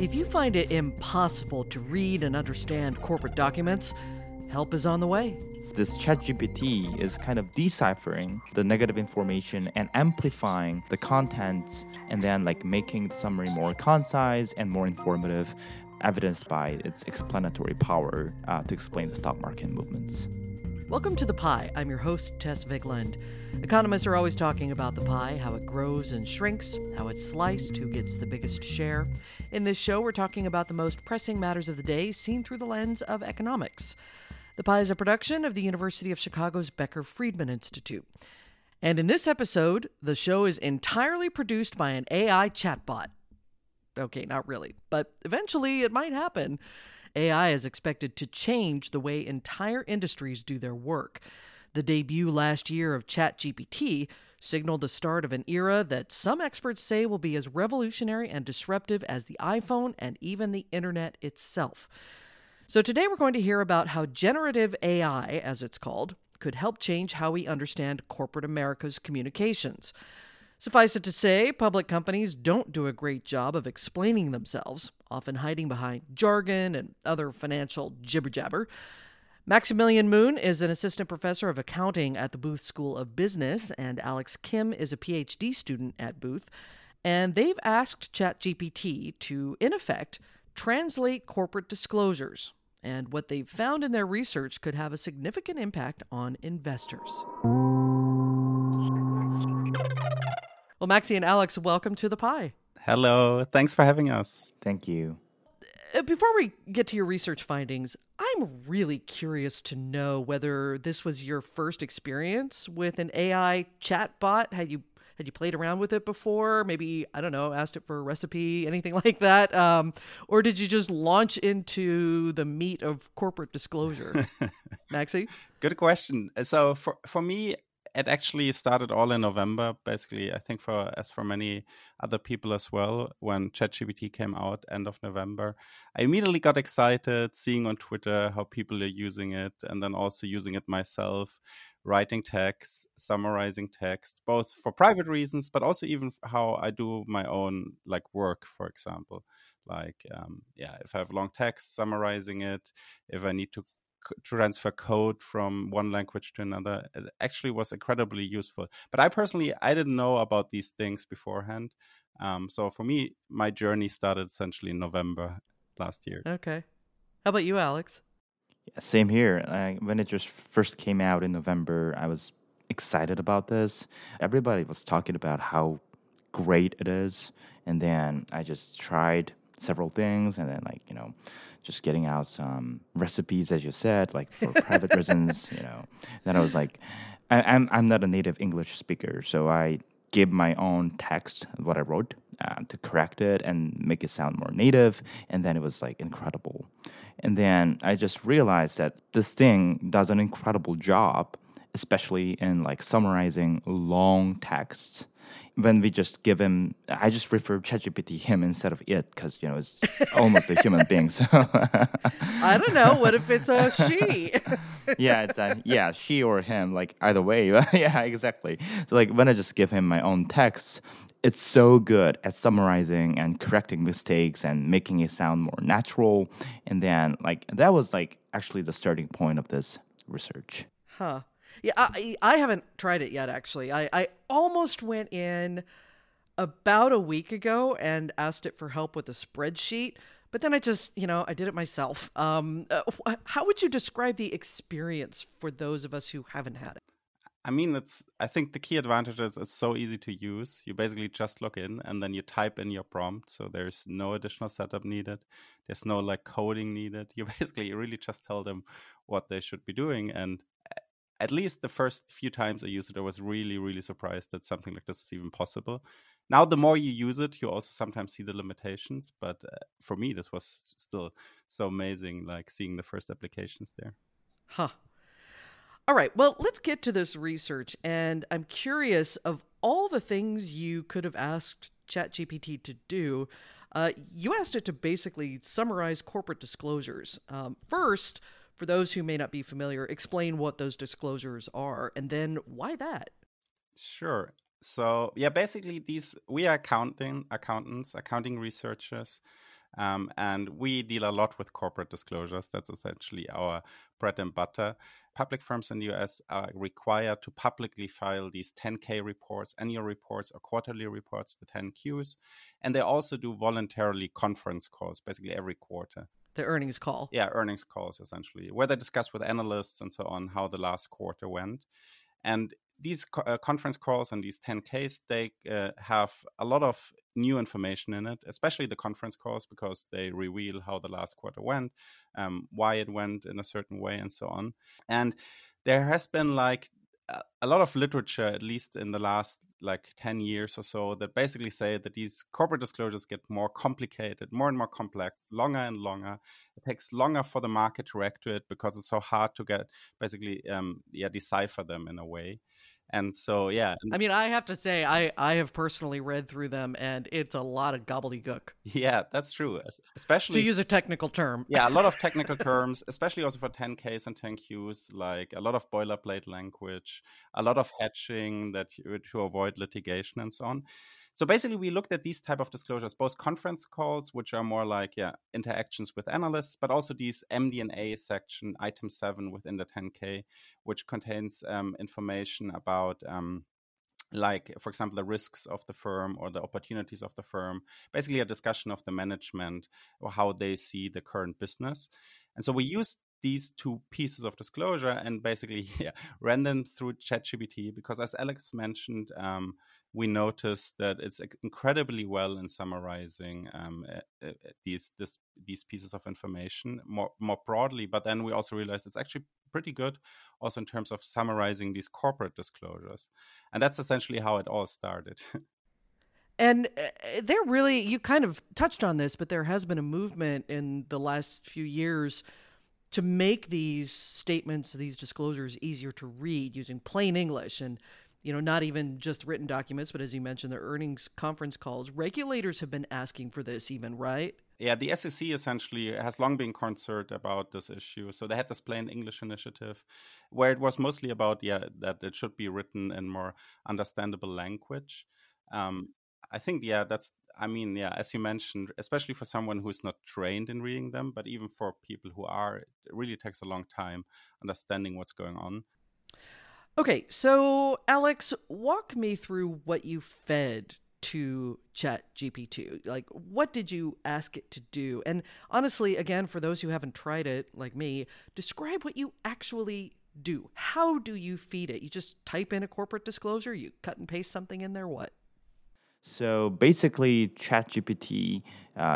If you find it impossible to read and understand corporate documents, help is on the way. This ChatGPT is kind of deciphering the negative information and amplifying the content and then like making the summary more concise and more informative, evidenced by its explanatory power to explain the stock market movements. Welcome to The Pie. I'm your host, Tess Vigland. Economists are always talking about the pie, how it grows and shrinks, how it's sliced, who gets the biggest share. In this show, we're talking about the most pressing matters of the day seen through the lens of economics. The Pie is a production of the University of Chicago's Becker Friedman Institute. And in this episode, the show is entirely produced by an AI chatbot. Okay, not really, but eventually it might happen. AI is expected to change the way entire industries do their work. The debut last year of ChatGPT signaled the start of an era that some experts say will be as revolutionary and disruptive as the iPhone and even the internet itself. So today we're going to hear about how generative AI, as it's called, could help change how we understand corporate America's communications. Suffice it to say, public companies don't do a great job of explaining themselves, often hiding behind jargon and other financial jibber-jabber. Maximilian Muhn is an assistant professor of accounting at the Booth School of Business, and Alex Kim is a PhD student at Booth. And they've asked ChatGPT to, in effect, translate corporate disclosures. And what they've found in their research could have a significant impact on investors. Well, Maxie and Alex, welcome to The Pie. Hello. Thanks for having us. Thank you. Before we get to your research findings, I'm really curious to know whether this was your first experience with an AI chatbot. Had you played around with it before? Maybe, I don't know, asked it for a recipe, anything like that? Or did you just launch into the meat of corporate disclosure? Maxie? Good question. So for me, it actually started all in November, basically, I think for many other people as well, when ChatGPT came out end of November. I immediately got excited seeing on Twitter how people are using it and then also using it myself, writing text, summarizing text, both for private reasons, but also even how I do my own like work, for example. Like, if I have long text, summarizing it, if I need to transfer code from one language to another. It actually was incredibly useful. But I didn't know about these things beforehand. So for me, my journey started essentially in November last year. Okay. How about you, Alex? Yeah, same here. When it just first came out in November, I was excited about this. Everybody was talking about how great it is. And then I just tried several things, and then just getting out some recipes, as you said, like for private reasons, Then I was like, I'm not a native English speaker, so I gave my own text, what I wrote, to correct it and make it sound more native, and then it was like incredible. And then I just realized that this thing does an incredible job, especially in like summarizing long texts. When we just give him, I just refer ChatGPT him instead of it because, it's almost a human being. So I don't know. What if it's a she? Yeah, it's she or him, like either way. Yeah, exactly. So like when I just give him my own text, it's so good at summarizing and correcting mistakes and making it sound more natural. And then like that was like actually the starting point of this research. Huh. Yeah, I haven't tried it yet, actually. I almost went in about a week ago and asked it for help with a spreadsheet, but then I just, I did it myself. How would you describe the experience for those of us who haven't had it? I mean, I think the key advantage is it's so easy to use. You basically just log in and then you type in your prompt. So there's no additional setup needed. There's no like coding needed. You basically really just tell them what they should be doing. And at least the first few times I used it, I was really, really surprised that something like this is even possible. Now, the more you use it, you also sometimes see the limitations. But for me, this was still so amazing, like seeing the first applications there. Huh. All right. Well, let's get to this research. And I'm curious, of all the things you could have asked ChatGPT to do, you asked it to basically summarize corporate disclosures. First, for those who may not be familiar, explain what those disclosures are and then why that. Sure. So, basically we are accountants, accounting researchers, And we deal a lot with corporate disclosures. That's essentially our bread and butter. Public firms in the US are required to publicly file these 10K reports, annual reports or quarterly reports, the 10Qs. And they also do voluntarily conference calls, basically every quarter. The earnings call. Yeah, earnings calls, essentially, where they discuss with analysts and so on how the last quarter went. And these conference calls and these 10Ks, they have a lot of new information in it, especially the conference calls, because they reveal how the last quarter went, why it went in a certain way, and so on. And there has been like a lot of literature, at least in the last like 10 years or so, that basically say that these corporate disclosures get more complicated, more and more complex, longer and longer. It takes longer for the market to react to it because it's so hard to get basically decipher them in a way. And so, yeah. I mean, I have to say, I have personally read through them and it's a lot of gobbledygook. Yeah, that's true. Especially to use a technical term. Yeah, a lot of technical terms, especially also for 10Ks and 10Qs, like a lot of boilerplate language, a lot of hedging that to avoid litigation and so on. So basically, we looked at these type of disclosures, both conference calls, which are more like interactions with analysts, but also these MD&A section, item 7 within the 10K, which contains information about, for example, the risks of the firm or the opportunities of the firm, basically a discussion of the management or how they see the current business. And so we used these two pieces of disclosure and basically ran them through ChatGPT because, as Alex mentioned, we noticed that it's incredibly well in summarizing these pieces of information more broadly. But then we also realized it's actually pretty good also in terms of summarizing these corporate disclosures. And that's essentially how it all started. And there really, you kind of touched on this, but there has been a movement in the last few years to make these statements, these disclosures easier to read using plain English and, not even just written documents, but as you mentioned, the earnings conference calls. Regulators have been asking for this even, right? Yeah, the SEC essentially has long been concerned about this issue. So they had this Plain English initiative where it was mostly about, that it should be written in more understandable language. I think, as you mentioned, especially for someone who's not trained in reading them, but even for people who are, it really takes a long time understanding what's going on. Okay, so Alex, walk me through what you fed to ChatGPT. Like, what did you ask it to do? And honestly, again, for those who haven't tried it, like me, describe what you actually do. How do you feed it? You just type in a corporate disclosure? You cut and paste something in there? What? So basically, ChatGPT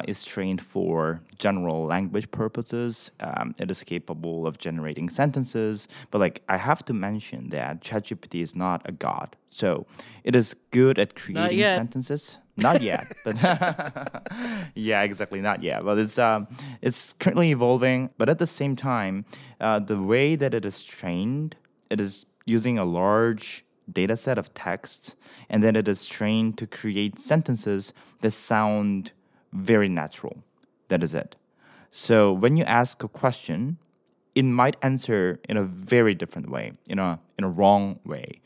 is trained for general language purposes. It is capable of generating sentences. But I have to mention that ChatGPT is not a god. So it is good at creating sentences. Not yet. But yeah, exactly. Not yet. But it's currently evolving. But at the same time, the way that it is trained, it is using a large data set of text, and then it is trained to create sentences that sound very natural. That is it. So when you ask a question, it might answer in a very different way, in a wrong way.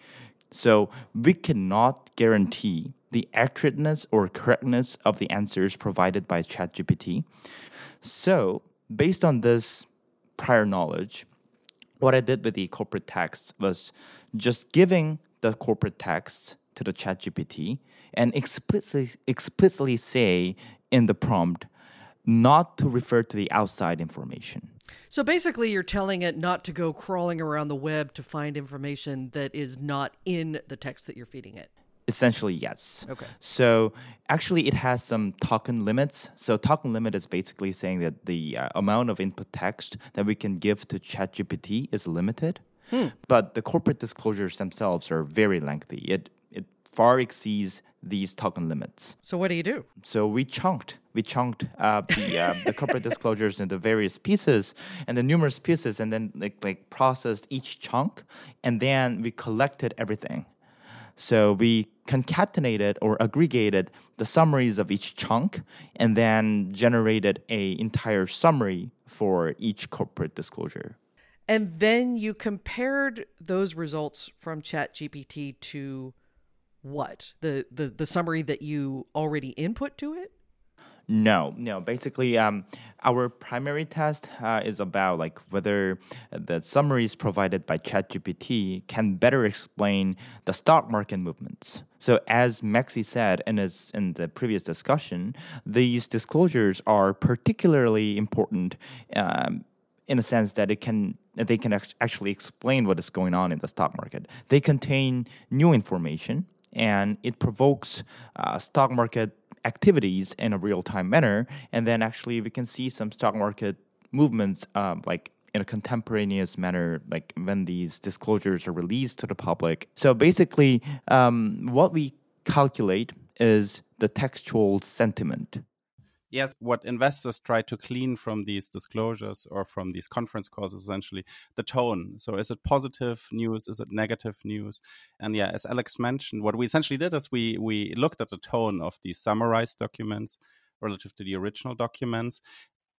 So we cannot guarantee the accurateness or correctness of the answers provided by ChatGPT. So based on this prior knowledge, what I did with the corporate texts was just giving the corporate text to the ChatGPT and explicitly say in the prompt not to refer to the outside information. So basically you're telling it not to go crawling around the web to find information that is not in the text that you're feeding it. Essentially, yes. Okay. So actually, it has some token limits. So token limit is basically saying that the amount of input text that we can give to ChatGPT is limited. But the corporate disclosures themselves are very lengthy. It far exceeds these token limits. So what do you do? So we chunked the corporate disclosures into various pieces and the numerous pieces, and then like processed each chunk, and then we collected everything. So we concatenated or aggregated the summaries of each chunk and then generated an entire summary for each corporate disclosure. And then you compared those results from ChatGPT to what? The summary that you already input to it? No. Basically, our primary test is about like whether the summaries provided by ChatGPT can better explain the stock market movements. So as Maxi said in the previous discussion, these disclosures are particularly important in a sense that they can actually explain what is going on in the stock market. They contain new information, and it provokes stock market activities in a real-time manner, and then actually we can see some stock market movements like in a contemporaneous manner, like when these disclosures are released to the public. So basically, what we calculate is the textual sentiment. Yes, what investors try to glean from these disclosures or from these conference calls is essentially the tone. So is it positive news? Is it negative news? And yeah, as Alex mentioned, what we essentially did is we looked at the tone of these summarized documents relative to the original documents.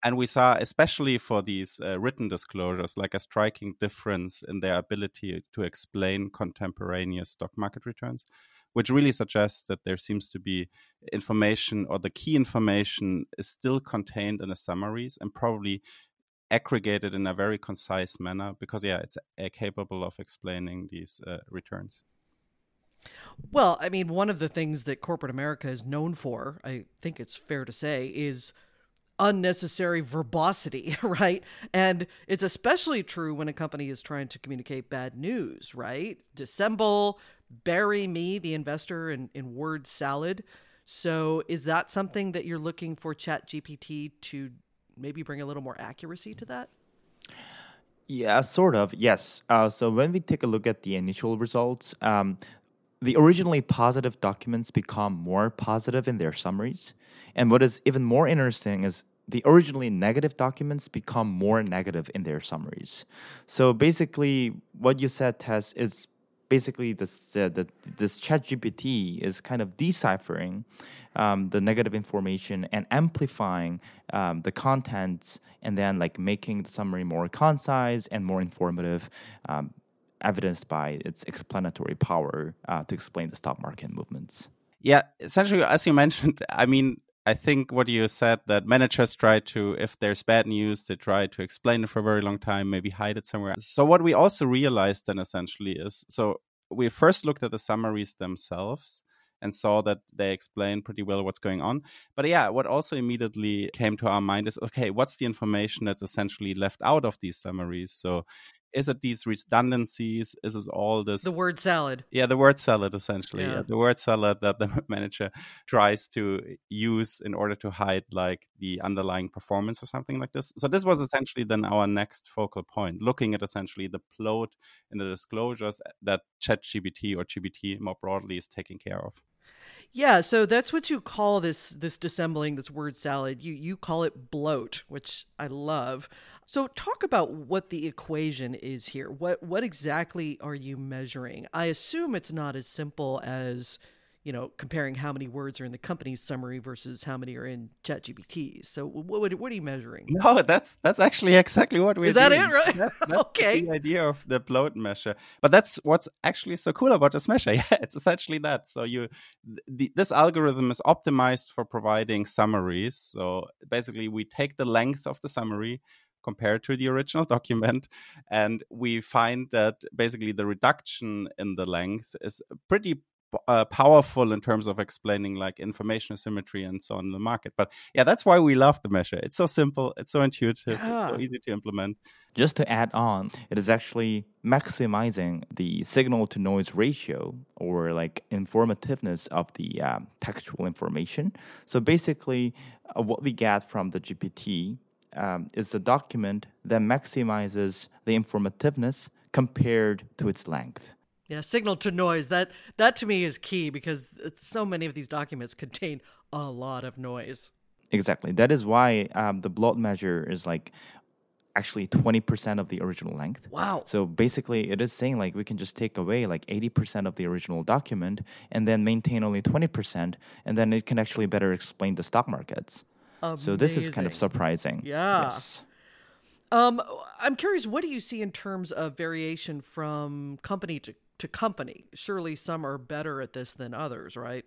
And we saw, especially for these written disclosures, like a striking difference in their ability to explain contemporaneous stock market returns, which really suggests that there seems to be information, or the key information is still contained in the summaries and probably aggregated in a very concise manner, because, yeah, it's capable of explaining these returns. Well, I mean, one of the things that corporate America is known for, I think it's fair to say, is unnecessary verbosity, right? And it's especially true when a company is trying to communicate bad news, right? Dissemble, bury me, the investor, in word salad. So is that something that you're looking for ChatGPT to maybe bring a little more accuracy to that? Yeah, sort of, yes. So when we take a look at the initial results, the originally positive documents become more positive in their summaries. And what is even more interesting is the originally negative documents become more negative in their summaries. So basically, what you said, Tess, is basically this ChatGPT is kind of deciphering the negative information and amplifying the contents, and then like making the summary more concise and more informative, evidenced by its explanatory power to explain the stock market movements. Yeah, essentially, as you mentioned, I mean, I think what you said, that managers try to, if there's bad news, they try to explain it for a very long time, maybe hide it somewhere. So what we also realized then essentially is, so we first looked at the summaries themselves and saw that they explain pretty well what's going on. But yeah, what also immediately came to our mind is, okay, what's the information that's essentially left out of these summaries? So is it these redundancies? Is it all this? The word salad. Yeah, the word salad, essentially. Yeah. Yeah, the word salad that the manager tries to use in order to hide like the underlying performance or something like this. So this was essentially then our next focal point, looking at essentially the bloat in the disclosures that ChatGPT or GPT more broadly is taking care of. Yeah, so that's what you call this dissembling, this word salad. You call it bloat, which I love. So talk about what the equation is here. What exactly are you measuring? I assume it's not as simple as, you know, comparing how many words are in the company's summary versus how many are in ChatGPT. So what are you measuring? No, that's actually exactly what we're doing. Is that it, right? That's okay. The idea of the bloat measure. But that's what's actually so cool about this measure. Yeah, it's essentially that. So this algorithm is optimized for providing summaries. So basically, we take the length of the summary compared to the original document, and we find that basically the reduction in the length is pretty powerful in terms of explaining like information asymmetry and so on in the market. But yeah, that's why we love the measure. It's so simple, it's so intuitive, It's so easy to implement. Just to add on, it is actually maximizing the signal to noise ratio, or like informativeness of the textual information. So basically, what we get from the GPT is a document that maximizes the informativeness compared to its length. Yeah, signal to noise. That to me is key, because so many of these documents contain a lot of noise. Exactly. That is why the bloat measure is like actually 20% of the original length. Wow. So basically it is saying like we can just take away like 80% of the original document and then maintain only 20%, and then it can actually better explain the stock markets. Amazing. So this is kind of surprising. Yeah. Yes. I'm curious, what do you see in terms of variation from company to company? Surely some are better at this than others, right?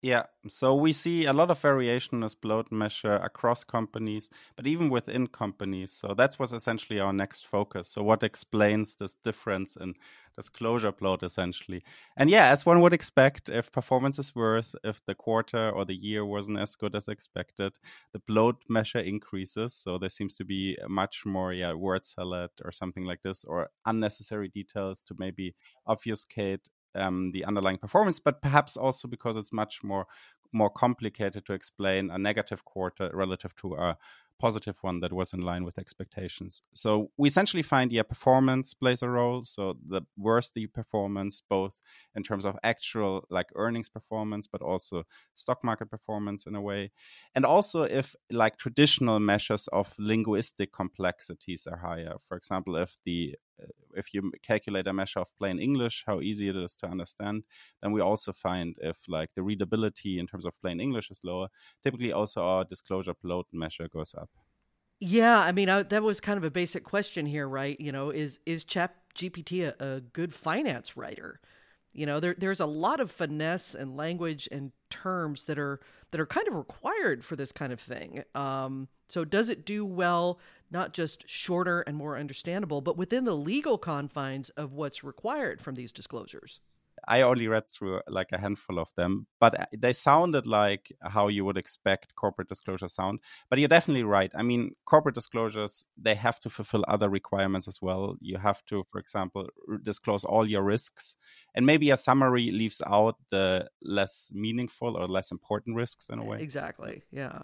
Yeah, so we see a lot of variation as bloat measure across companies, but even within companies. So that was essentially our next focus. So what explains this difference in disclosure bloat, essentially? And yeah, as one would expect, if performance is worse, if the quarter or the year wasn't as good as expected, the bloat measure increases. So there seems to be much more word salad or something like this, or unnecessary details to maybe obfuscate the underlying performance, but perhaps also because it's much more complicated to explain a negative quarter relative to a positive one that was in line with expectations. So we essentially find, performance plays a role. So the worse the performance, both in terms of actual earnings performance, but also stock market performance in a way. And also if traditional measures of linguistic complexities are higher, for example, if you calculate a measure of plain English, how easy it is to understand, then we also find if the readability in terms of plain English is lower, typically also our disclosure bloat measure goes up. Yeah, I mean, that was kind of a basic question here, right? Is ChatGPT a good finance writer? There's a lot of finesse and language and terms that are kind of required for this kind of thing. So does it do well, not just shorter and more understandable, but within the legal confines of what's required from these disclosures? I only read through a handful of them, but they sounded like how you would expect corporate disclosure sound. But you're definitely right. I mean, corporate disclosures, they have to fulfill other requirements as well. You have to, for example, disclose all your risks. And maybe a summary leaves out the less meaningful or less important risks in a way. Exactly. Yeah.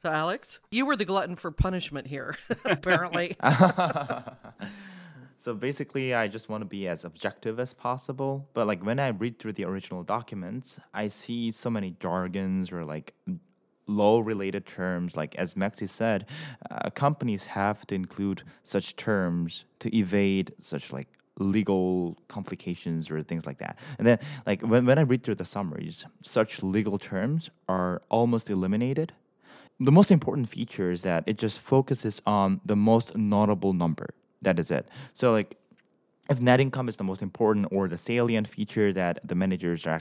So, Alex, you were the glutton for punishment here, apparently. So basically, I just want to be as objective as possible. But when I read through the original documents, I see so many jargons or low related terms. As Maxi said, companies have to include such terms to evade such legal complications or things like that. And then when I read through the summaries, such legal terms are almost eliminated. The most important feature is that it just focuses on the most notable number. That is it. So if net income is the most important or the salient feature that the managers are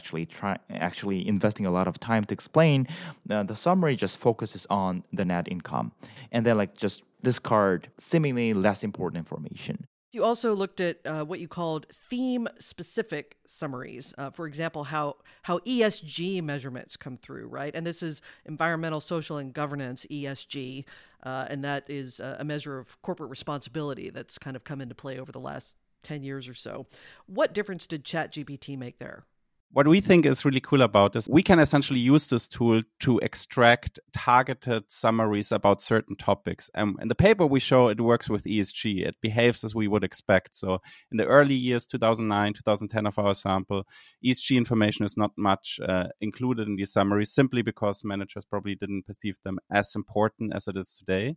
actually investing a lot of time to explain, the summary just focuses on the net income. And then just discard seemingly less important information. You also looked at what you called theme-specific summaries. For example, how ESG measurements come through, right? And this is environmental, social, and governance, ESG. And that is a measure of corporate responsibility that's kind of come into play over the last 10 years or so. What difference did ChatGPT make there? What we think is really cool about this, we can essentially use this tool to extract targeted summaries about certain topics. And in the paper we show it works with ESG. It behaves as we would expect. So in the early years, 2009, 2010 of our sample, ESG information is not much included in these summaries simply because managers probably didn't perceive them as important as it is today.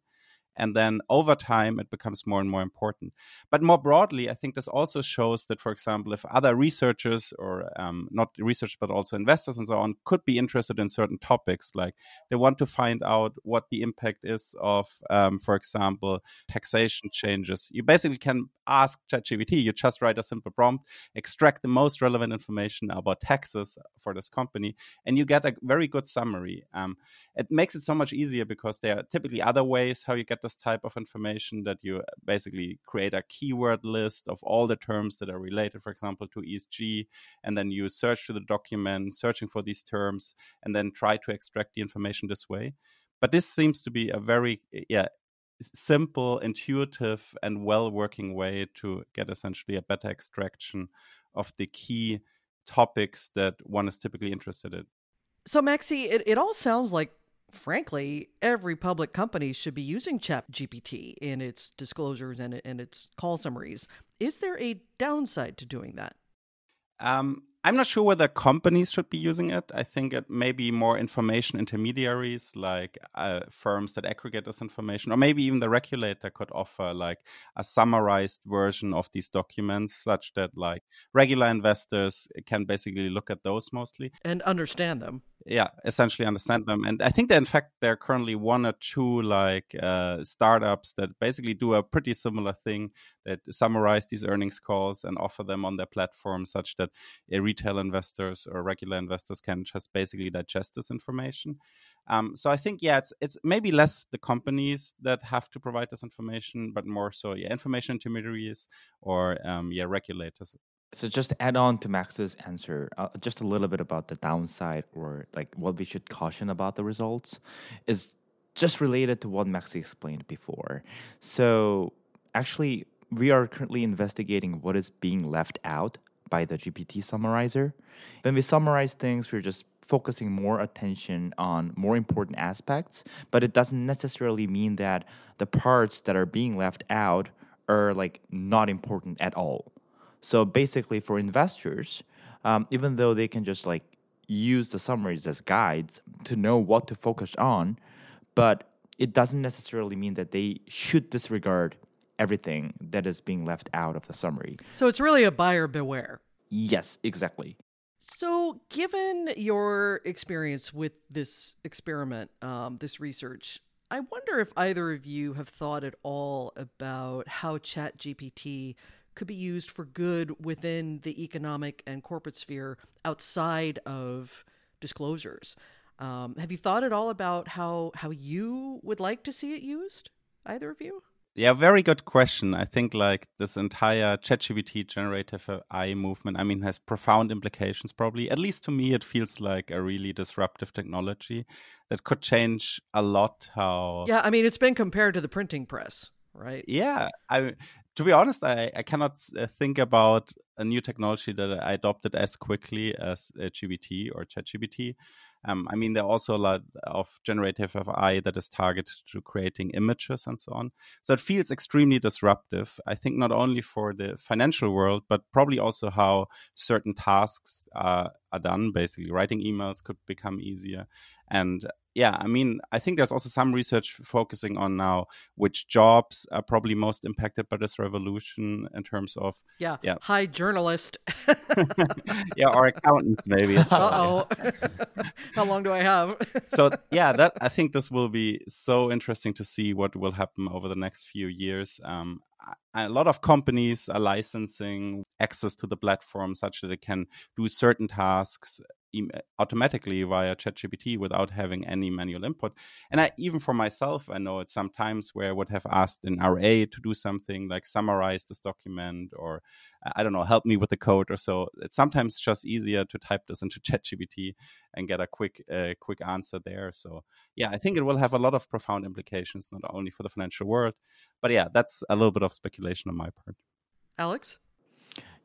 And then over time, it becomes more and more important. But more broadly, I think this also shows that, for example, if other researchers or not researchers, but also investors and so on could be interested in certain topics, like they want to find out what the impact is of, for example, taxation changes. You basically can ask ChatGPT, you just write a simple prompt, extract the most relevant information about taxes for this company, and you get a very good summary. It makes it so much easier because there are typically other ways how you get this type of information, that you basically create a keyword list of all the terms that are related, for example, to ESG, and then you search through the document, searching for these terms, and then try to extract the information this way. But this seems to be a very simple, intuitive, and well-working way to get essentially a better extraction of the key topics that one is typically interested in. So, Maxi, it all sounds like, frankly, every public company should be using ChatGPT in its disclosures and its call summaries. Is there a downside to doing that? I'm not sure whether companies should be using it. I think it may be more information intermediaries, firms that aggregate this information, or maybe even the regulator could offer a summarized version of these documents such that regular investors can basically look at those mostly. And understand them. essentially understand them. And I think that in fact, there are currently one or two like startups that basically do a pretty similar thing, that summarize these earnings calls and offer them on their platform such that retail investors or regular investors can just basically digest this information. So I think, it's maybe less the companies that have to provide this information, but more so, information intermediaries or, regulators. So just to add on to Max's answer, just a little bit about the downside or like what we should caution about the results is just related to what Max explained before. So actually, we are currently investigating what is being left out by the GPT summarizer. When we summarize things, we're just focusing more attention on more important aspects, but it doesn't necessarily mean that the parts that are being left out are like not important at all. So basically for investors, even though they can just like use the summaries as guides to know what to focus on, but it doesn't necessarily mean that they should disregard everything that is being left out of the summary. So it's really a buyer beware. Yes, exactly. So given your experience with this experiment, this research, I wonder if either of you have thought at all about how ChatGPT could be used for good within the economic and corporate sphere outside of disclosures. Have you thought at all about how you would like to see it used, either of you? Yeah, very good question. I think like this entire ChatGPT generative AI movement, I mean, has profound implications probably. At least to me, it feels like a really disruptive technology that could change a lot how... Yeah, I mean, it's been compared to the printing press, right? Yeah, to be honest, I cannot think about a new technology that I adopted as quickly as GPT or ChatGPT. I mean, there are also a lot of generative AI that is targeted to creating images and so on. So it feels extremely disruptive, I think, not only for the financial world, but probably also how certain tasks are done. Basically, writing emails could become easier. And yeah, I mean, I think there's also some research focusing on now which jobs are probably most impacted by this revolution in terms of... Yeah. Hi, journalist. Yeah, or accountants maybe. Uh-oh. How long do I have? So yeah, I think this will be so interesting to see what will happen over the next few years. A lot of companies are licensing access to the platform such that it can do certain tasks automatically via ChatGPT without having any manual input. And even for myself, I know it's sometimes where I would have asked an RA to do something like summarize this document or, I don't know, help me with the code or so. It's sometimes just easier to type this into ChatGPT and get a quick answer there. So yeah, I think it will have a lot of profound implications, not only for the financial world, but yeah, that's a little bit of speculation on my part. Alex?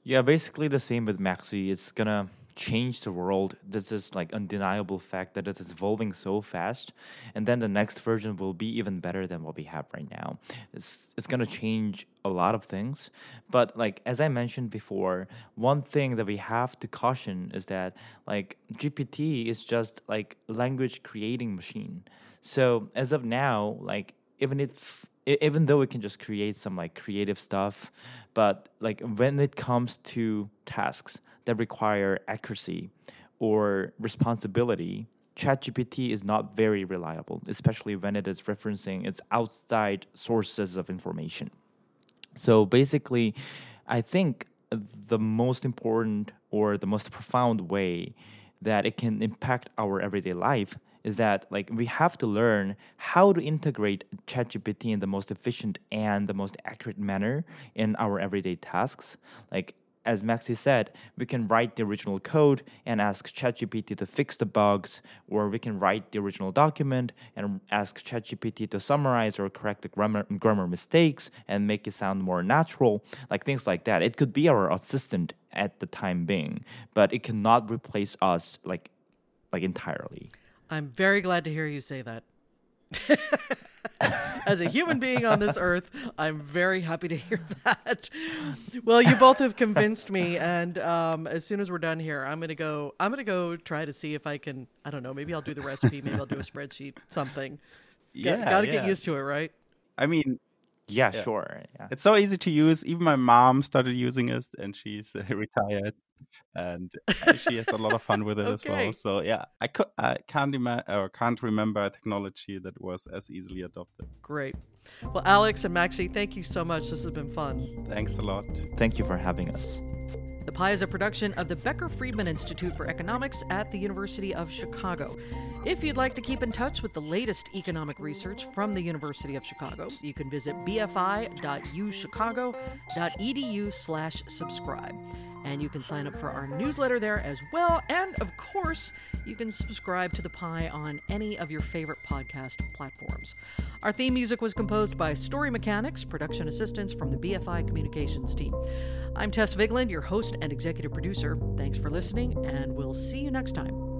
Yeah, basically the same with Maxi. It's going to change the world. This is like undeniable fact that it's evolving so fast, and then the next version will be even better than what we have right now. It's going to change a lot of things, but like as I mentioned before, one thing that we have to caution is that like GPT is just like language creating machine. So as of now, like even though it can just create some like creative stuff, but like when it comes to tasks that require accuracy or responsibility, ChatGPT is not very reliable, especially when it is referencing its outside sources of information. So basically, I think the most important or the most profound way that it can impact our everyday life is that like we have to learn how to integrate ChatGPT in the most efficient and the most accurate manner in our everyday tasks. Like as Maxi said, we can write the original code and ask ChatGPT to fix the bugs, or we can write the original document and ask ChatGPT to summarize or correct the grammar mistakes and make it sound more natural, like things like that. It could be our assistant at the time being, but it cannot replace us like entirely. I'm very glad to hear you say that. As a human being on this earth, I'm very happy to hear that. Well, you both have convinced me, and as soon as we're done here, I'm gonna go try to see if I can. I don't know. Maybe I'll do the recipe. Maybe I'll do a spreadsheet. Something. Gotta get used to it, right? I mean, yeah, sure. Yeah. It's so easy to use. Even my mom started using it, and she's retired. and she has a lot of fun with it okay. as well. So yeah, I can't remember a technology that was as easily adopted. Great. Well, Alex and Maxi, thank you so much. This has been fun. Thanks a lot. Thank you for having us. The Pie is a production of the Becker Friedman Institute for Economics at the University of Chicago. If you'd like to keep in touch with the latest economic research from the University of Chicago, you can visit bfi.uchicago.edu/subscribe. And you can sign up for our newsletter there as well. And, of course, you can subscribe to The Pie on any of your favorite podcast platforms. Our theme music was composed by Story Mechanics, production assistance from the BFI Communications team. I'm Tess Vigland, your host and executive producer. Thanks for listening, and we'll see you next time.